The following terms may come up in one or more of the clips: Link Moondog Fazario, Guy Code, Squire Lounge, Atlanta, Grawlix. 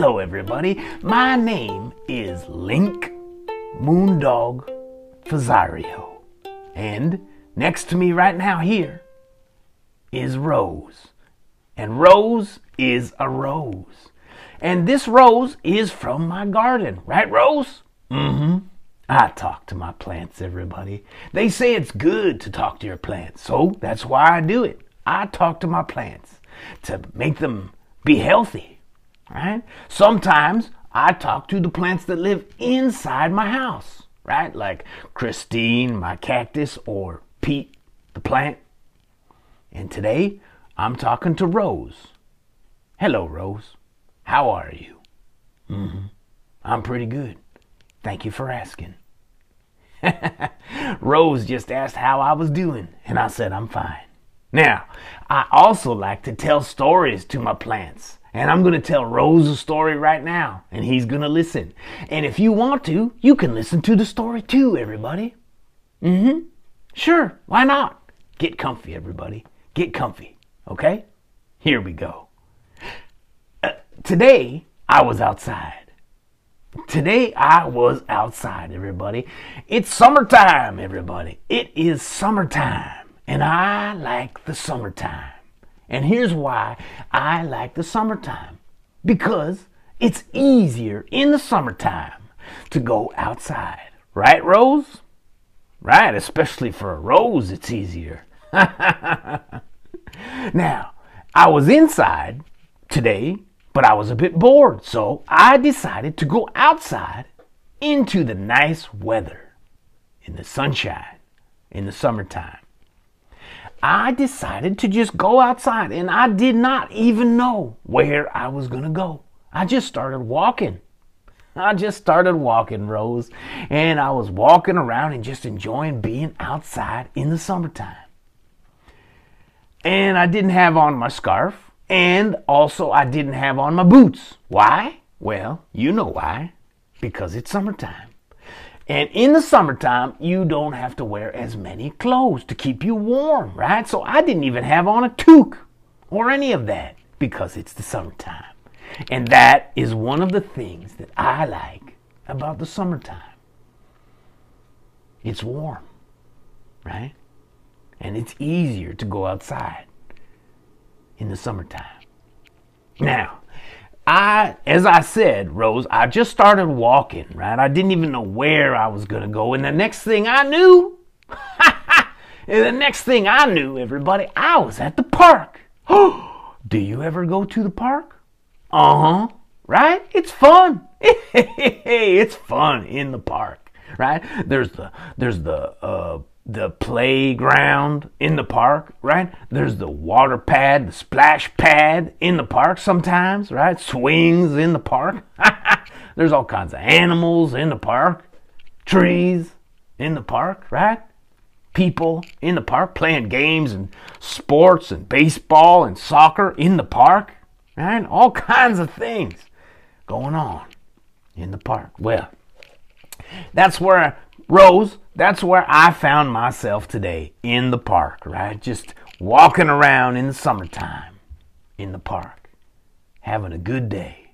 Hello everybody, my name is Link Moondog Fazario, and next to me right now here is Rose, and Rose is a rose, and this rose is from my garden, right Rose? I talk to my plants, everybody. They say it's good to talk to your plants, so that's why I do it. I talk to my plants to make them be healthy, right? Sometimes I talk to the plants that live inside my house, right? Like Christine, my cactus, or Pete, the plant. And today, I'm talking to Rose. Hello, Rose. How are you? I'm pretty good. Thank you for asking. Rose just asked how I was doing, and I said I'm fine. Now, I also like to tell stories to my plants, and I'm going to tell Rose a story right now, and he's going to listen. And if you want to, you can listen to the story too, everybody. Sure, why not? Get comfy, everybody. Get comfy, okay? Here we go. Today, I was outside. Today I was outside, everybody. It's summertime, everybody. It is summertime, and I like the summertime. And here's why I like the summertime. Because it's easier in the summertime to go outside. Right, Rose? Right, especially for a rose, it's easier. Now, I was inside today, but I was a bit bored, so I decided to go outside into the nice weather, in the sunshine, in the summertime. I decided to just go outside, and I did not even know where I was going to go. I just started walking. I just started walking, Rose, and I was walking around and just enjoying being outside in the summertime. And I didn't have on my scarf. And also, I didn't have on my boots. Why? Well, you know why. Because it's summertime. And in the summertime, you don't have to wear as many clothes to keep you warm, right? So I didn't even have on a toque or any of that because it's the summertime. And that is one of the things that I like about the summertime. It's warm, right? And it's easier to go outside in the summertime. Now, as I said, Rose, I just started walking, right? I didn't even know where I was going to go. And the next thing I knew, everybody, I was at the park. Do you ever go to the park? Right? It's fun. It's fun in the park, right? There's the playground in the park, right? There's the water pad, the splash pad in the park sometimes, right? Swings in the park. There's all kinds of animals in the park, trees in the park, right? People in the park playing games and sports and baseball and soccer in the park, right? All kinds of things going on in the park. Well, that's where, Rose, that's where I found myself today, in the park, right? Just walking around in the summertime, in the park, having a good day.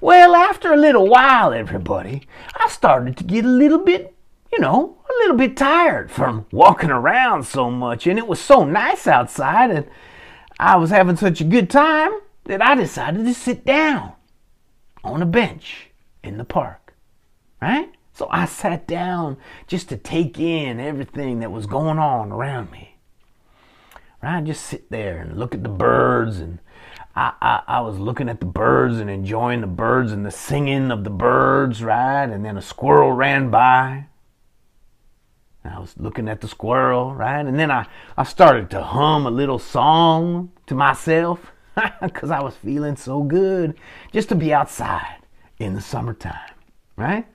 Well, after a little while, everybody, I started to get a little bit, tired from walking around so much. And it was so nice outside, and I was having such a good time that I decided to sit down on a bench in the park, right? So I sat down just to take in everything that was going on around me. Right? Just sit there and look at the birds. And I was looking at the birds and enjoying the birds and the singing of the birds, right? And then a squirrel ran by. I was looking at the squirrel, right? And then I started to hum a little song to myself because I was feeling so good just to be outside in the summertime, right?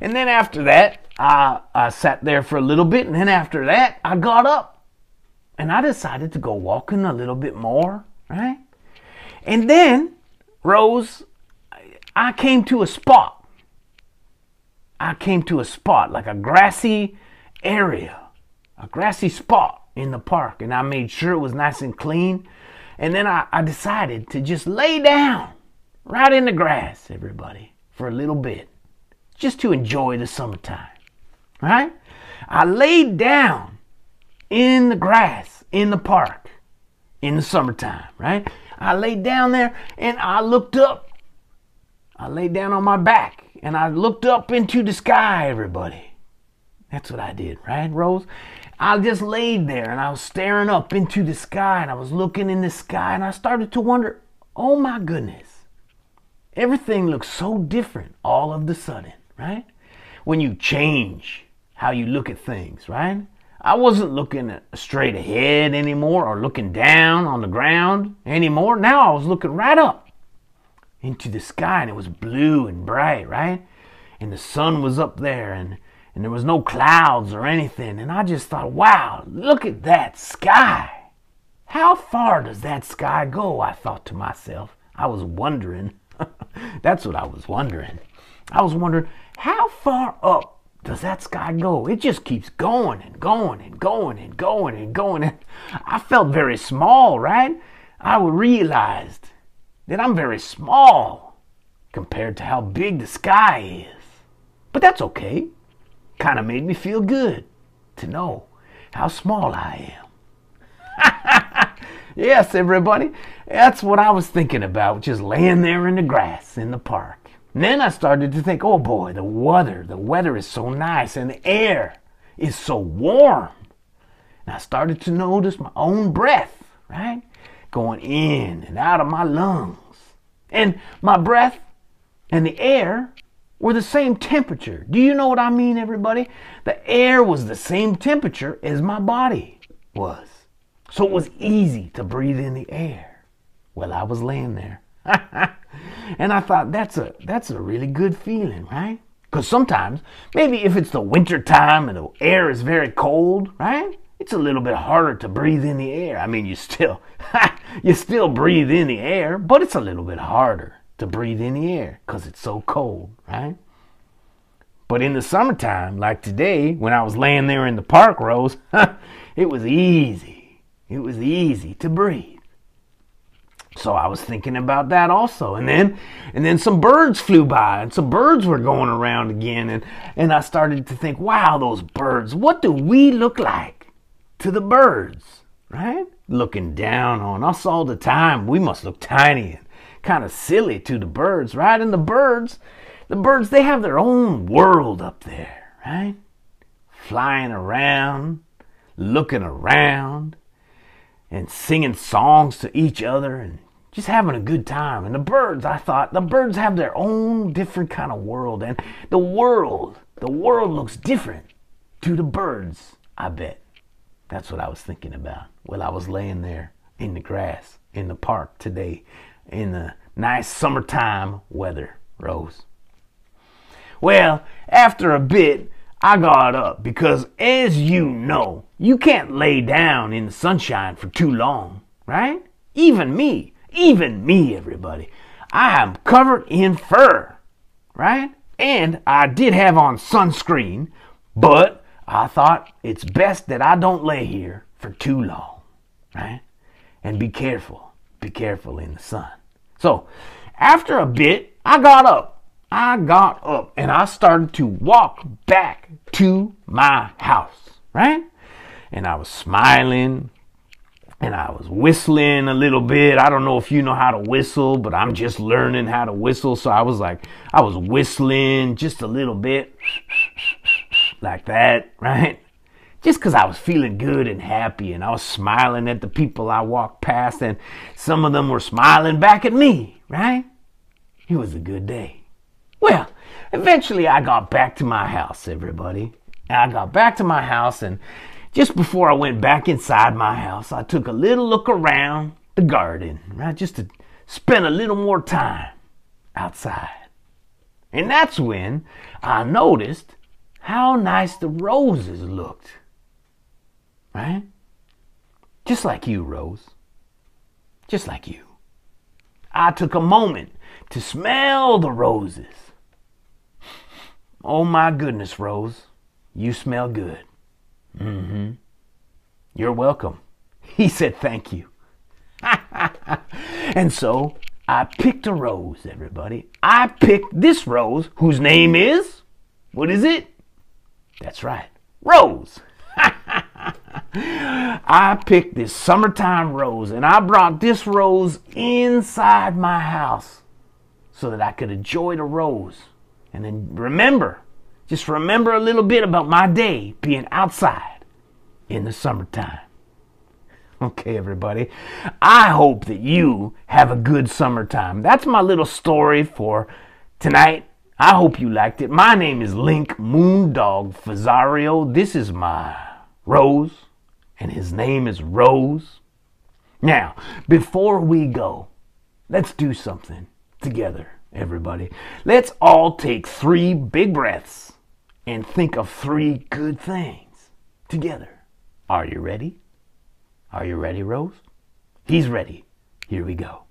And then after that, I sat there for a little bit. And then after that, I got up. And I decided to go walking a little bit more, right? And then, Rose, I came to a spot. Like a grassy area. A grassy spot in the park. And I made sure it was nice and clean. And then I decided to just lay down, right in the grass, everybody, for a little bit, just to enjoy the summertime, right? I laid down in the grass in the park in the summertime, right? I laid down there and I looked up. I laid down on my back and I looked up into the sky, everybody. That's what I did, right, Rose? I just laid there and I was staring up into the sky and I was looking in the sky and I started to wonder, oh my goodness, everything looks so different all of the sudden, right? When you change how you look at things, right? I wasn't looking straight ahead anymore or looking down on the ground anymore. Now I was looking right up into the sky and it was blue and bright, right? And the sun was up there and there was no clouds or anything. And I just thought, wow, look at that sky. How far does that sky go? I thought to myself. I was wondering. That's what I was wondering. I was wondering, how far up does that sky go? It just keeps going and going and going and going and going. And I felt very small, right? I realized that I'm very small compared to how big the sky is. But that's okay. Kind of made me feel good to know how small I am. Yes, everybody, that's what I was thinking about, just laying there in the grass in the park. And then I started to think, oh boy, the weather is so nice and the air is so warm. And I started to notice my own breath, right, going in and out of my lungs. And my breath and the air were the same temperature. Do you know what I mean, everybody? The air was the same temperature as my body was. So it was easy to breathe in the air while I was laying there. And I thought, that's a really good feeling, right? Because sometimes, maybe if it's the winter time and the air is very cold, right? It's a little bit harder to breathe in the air. I mean, you still breathe in the air, but it's a little bit harder to breathe in the air because it's so cold, right? But in the summertime, like today, when I was laying there in the park, Rose, it was easy. It was easy to breathe. So I was thinking about that also. And then some birds flew by and some birds were going around again. And I started to think, wow, those birds, what do we look like to the birds, right? Looking down on us all the time. We must look tiny and kind of silly to the birds, right? And the birds, they have their own world up there, right? Flying around, looking around, and singing songs to each other and just having a good time. And the birds, I thought, the birds have their own different kind of world. And the world looks different to the birds, I bet. That's what I was thinking about while I was laying there in the grass, in the park today, in the nice summertime weather, Rose. Well, after a bit, I got up because, as you know, you can't lay down in the sunshine for too long, right? Even me, everybody. I am covered in fur, right? And I did have on sunscreen, but I thought it's best that I don't lay here for too long, right? And be careful in the sun. So after a bit, I got up and I started to walk back to my house, right? And I was smiling and I was whistling a little bit. I don't know if you know how to whistle, but I'm just learning how to whistle. So I was whistling just a little bit like that, right? Just because I was feeling good and happy and I was smiling at the people I walked past and some of them were smiling back at me, right? It was a good day. Well, eventually I got back to my house, everybody. I got back to my house, and just before I went back inside my house, I took a little look around the garden, right? Just to spend a little more time outside. And that's when I noticed how nice the roses looked, right? Just like you, Rose. Just like you. I took a moment to smell the roses. Oh my goodness, Rose, you smell good. Mm-hmm. You're welcome. He said thank you. And so I picked a rose, everybody. I picked this rose, whose name is, what is it? That's right, Rose. I picked this summertime rose, and I brought this rose inside my house so that I could enjoy the rose. And then remember, just remember a little bit about my day being outside in the summertime. Okay, everybody, I hope that you have a good summertime. That's my little story for tonight. I hope you liked it. My name is Link Moondog Fazario. This is my Rose, and his name is Rose. Now, before we go, let's do something together, everybody. Let's all take 3 big breaths and think of 3 good things together. Are you ready? Are you ready, Rose? He's ready. Here we go.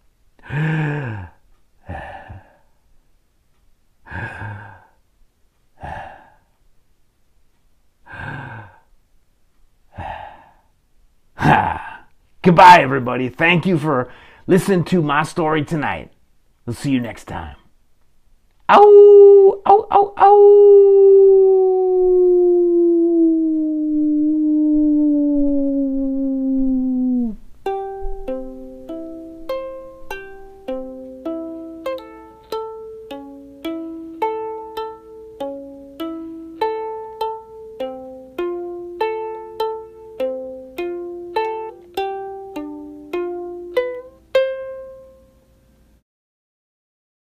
Goodbye, everybody. Thank you for listening to my story tonight. We'll see you next time. Ow, ow, ow, ow.